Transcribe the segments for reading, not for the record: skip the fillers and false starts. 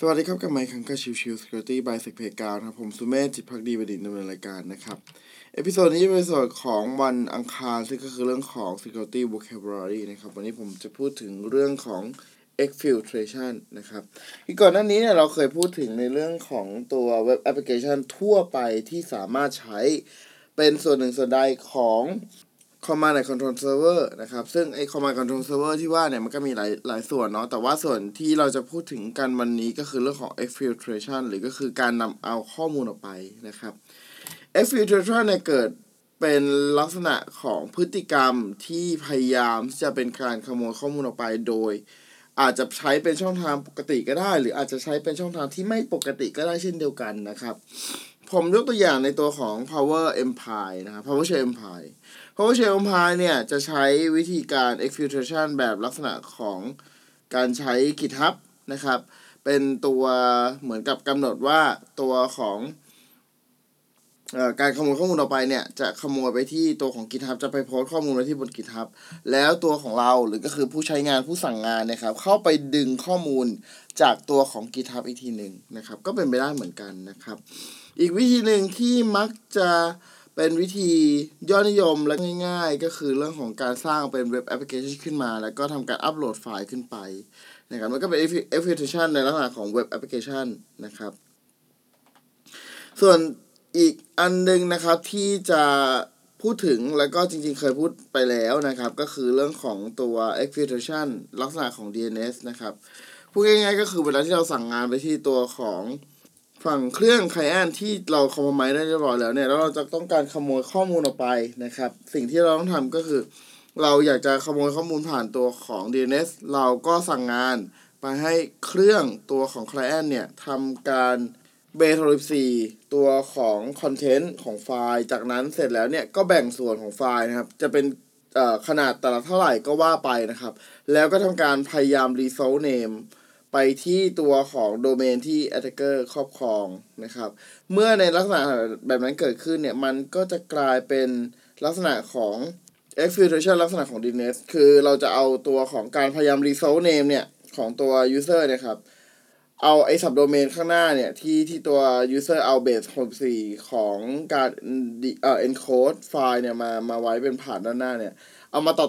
สวัสดีครับกับไมค์คังก้าชิว Security by Sec Playground ครับผมสุเมธจิตภักดีบดินทร์ดำเนินรายการนะครับเอพิโซดนี้จะเป็นส่วนของวันอังคารซึ่งก็คือเรื่องของ Security Vocabulary นะครับวันนี้ผมจะพูดถึงเรื่องของ Exfiltration นะครับที่ก่อนหน้านี้เนี่ยเราเคยพูดถึงในเรื่องของตัวเว็บแอปพลิเคชันทั่วไปที่สามารถใช้เป็นส่วนหนึ่งส่วนใดของ Command and Control Server นะครับซึ่งไอ้ Command Control Server ที่ว่าเนี่ยมันก็มีหลายส่วนเนาะแต่ว่าส่วนที่เราจะพูดถึงกันวันนี้ก็คือเรื่องของ Exfiltration หรือก็คือการนำเอาข้อมูลออกไปนะครับ Exfiltration เนี่ยเกิดเป็นลักษณะของพฤติกรรมที่พยายามจะเป็นการขโมยข้อมูลออกไปโดยอาจจะใช้เป็นช่องทางปกติก็ได้หรืออาจจะใช้เป็นช่องทางที่ไม่ปกติก็ได้เช่นเดียวกันนะครับผมยกตัวอย่างในตัวของ Power Empire นะครับ Power Empire เนี่ยจะใช้วิธีการ exfiltration แบบลักษณะของการใช้ GitHub นะครับเป็นตัวเหมือนกับกำหนดว่าตัวของการขโมยข้อมูลออกไปเนี่ยจะขโมยไปที่ตัวของ GitHub จะไปโพสต์ข้อมูลไว้ที่บน GitHub แล้วตัวของเราหรือก็คือผู้ใช้งานผู้สั่งงานนะครับเข้าไปดึงข้อมูลจากตัวของ GitHub อีกทีนึงนะครับก็เป็นไปได้เหมือนกันนะครับอีกวิธีหนึ่งที่มักจะเป็นวิธียอดนิยมและง่ายๆก็คือเรื่องของการสร้างเป็นเว็บแอปพลิเคชันขึ้นมาแล้วก็ทำการอัปโหลดไฟล์ขึ้นไปนะครับมันก็เป็น exfiltration ในลักษณะของเว็บแอปพลิเคชันนะครับส่วนอีกอันนึงนะครับที่จะพูดถึงแล้วก็จริงๆเคยพูดไปแล้วนะครับก็คือเรื่องของตัว exfiltration ลักษณะของ DNS นะครับพูดง่ายๆก็คือเวลาที่เราสั่งงานไปที่ตัวของฝั่งเครื่องไคลเอนท์ที่เราคอมโพไมซ์ได้เรียบร้อยแล้วเนี่ยแล้วเราจะต้องการขโมยข้อมูลออกไปนะครับสิ่งที่เราต้องทำก็คือเราอยากจะขโมยข้อมูลผ่านตัวของ DNS เราก็สั่งงานไปให้เครื่องตัวของไคลเอนท์เนี่ยทำการเบท64ตัวของคอนเทนต์ของไฟล์จากนั้นเสร็จแล้วเนี่ยก็แบ่งส่วนของไฟล์นะครับจะเป็นขนาดแต่ละเท่าไหร่ก็ว่าไปนะครับแล้วก็ทำการพยายาม resource name ไปที่ตัวของโดเมนที่ attacker ครอบครองนะครับเมื่อในลักษณะแบบนั้นเกิดขึ้นเนี่ยมันก็จะกลายเป็นลักษณะของ exfiltration ลักษณะของ DNS คือเราจะเอาตัวของการพยายาม resource name เนี่ยของตัว user นะครับเอาไอ้ซับโดเมนข้างหน้าเนี่ยที่ตัว user เอาเบส64ของการencode ไฟล์เนี่ยมาไว้เป็นผ่านด้านหน้าเนี่ยเอามาต่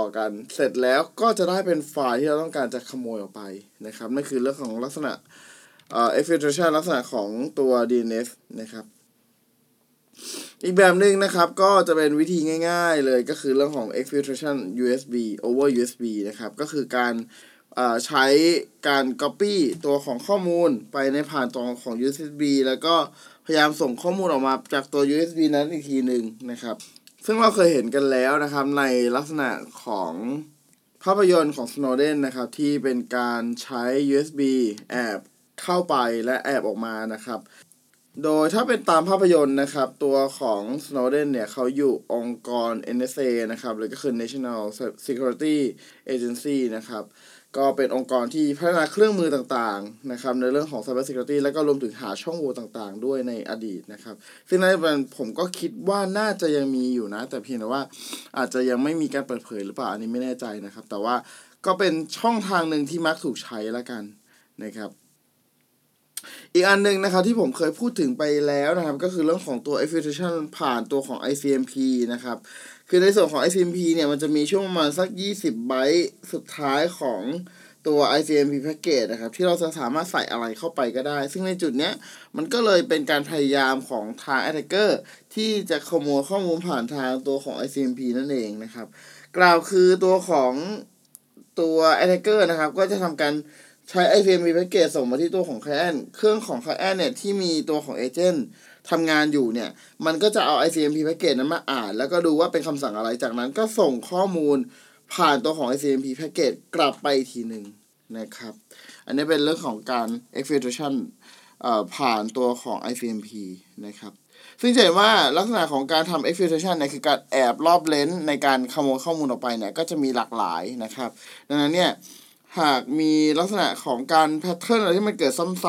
อกันเสร็จแล้วก็จะได้เป็นไฟล์ที่เราต้องการจะขโมยออกไปนะครับนั่นคือเรื่องของลักษณะexfiltration ลักษณะของตัว DNS นะครับอีกแบบนึงนะครับก็จะเป็นวิธีง่ายๆเลยก็คือเรื่องของ exfiltration USB over USB นะครับก็คือการใช้การ copy ตัวของข้อมูลไปในผ่านตัวของ USB แล้วก็พยายามส่งข้อมูลออกมาจากตัว USB นั้นอีกทีหนึ่งนะครับซึ่งเราเคยเห็นกันแล้วนะครับในลักษณะของภาพยนตร์ของ Snowden นะครับที่เป็นการใช้ USB แอบเข้าไปและแอบออกมานะครับโดยถ้าเป็นตามภาพยนตร์นะครับตัวของ Snowden เนี่ยเขาอยู่องค์กร NSA นะครับหรือก็คือ National Security Agency นะครับก็เป็นองค์กรที่พัฒนาเครื่องมือต่างๆนะครับในเรื่องของ Cyber Security แล้วก็รวมถึงหาช่องโหว่ต่างๆด้วยในอดีตนะครับซึ่งในปัจจุบันผมก็คิดว่าน่าจะยังมีอยู่นะแต่เพียงแต่ว่าอาจจะยังไม่มีการเปิดเผยหรือเปล่าอันนี้ไม่แน่ใจนะครับแต่ว่าก็เป็นช่องทางหนึ่งที่มักถูกใช้ละกันนะครับอีกอันนึงนะครับที่ผมเคยพูดถึงไปแล้วนะครับก็คือเรื่องของตัว exfiltration ผ่านตัวของ ICMP นะครับคือในส่วนของ ICMP เนี่ยมันจะมีช่วงประมาณสัก20ไบต์สุดท้ายของตัว ICMP package นะครับที่เราจะสามารถใส่อะไรเข้าไปก็ได้ซึ่งในจุดเนี้ยมันก็เลยเป็นการพยายามของทาง attacker ที่จะขโมยข้อมูลผ่านทางตัวของ ICMP นั่นเองนะครับกล่าวคือตัวของตัว attacker นะครับก็จะทำการใช้ ICMP package ส่งมาที่ตัวของ client เครื่องของ client เนี่ยที่มีตัวของ agent ทำงานอยู่เนี่ยมันก็จะเอา ICMP package นั้นมาอ่านแล้วก็ดูว่าเป็นคำสั่งอะไรจากนั้นก็ส่งข้อมูลผ่านตัวของ ICMP package กลับไปอีกทีหนึ่งนะครับอันนี้เป็นเรื่องของการ exfiltration ผ่านตัวของ ICMP นะครับซึ่งจะเห็นว่าลักษณะของการทำ exfiltration เนี่ยคือการแอบลอบเลนในการขโมยข้อมูลออกไปเนี่ยก็จะมีหลากหลายนะครับดังนั้นเนี่ยหากมีลักษณะของการแพทเทิร์นอะไรที่มันเกิดซ้ำไป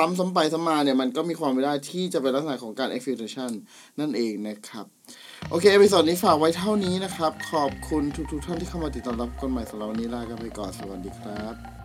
ซ้ำมาเนี่ยมันก็มีความเป็นได้ที่จะเป็นลักษณะของการ exfiltration นั่นเองนะครับโอเคเอพิโซดนี้ฝากไว้เท่านี้นะครับขอบคุณทุกท่านที่เข้ามาติดตามรับกันใหม่สำหรับวันนี้ลากันไปก่อนสวัสดีครับ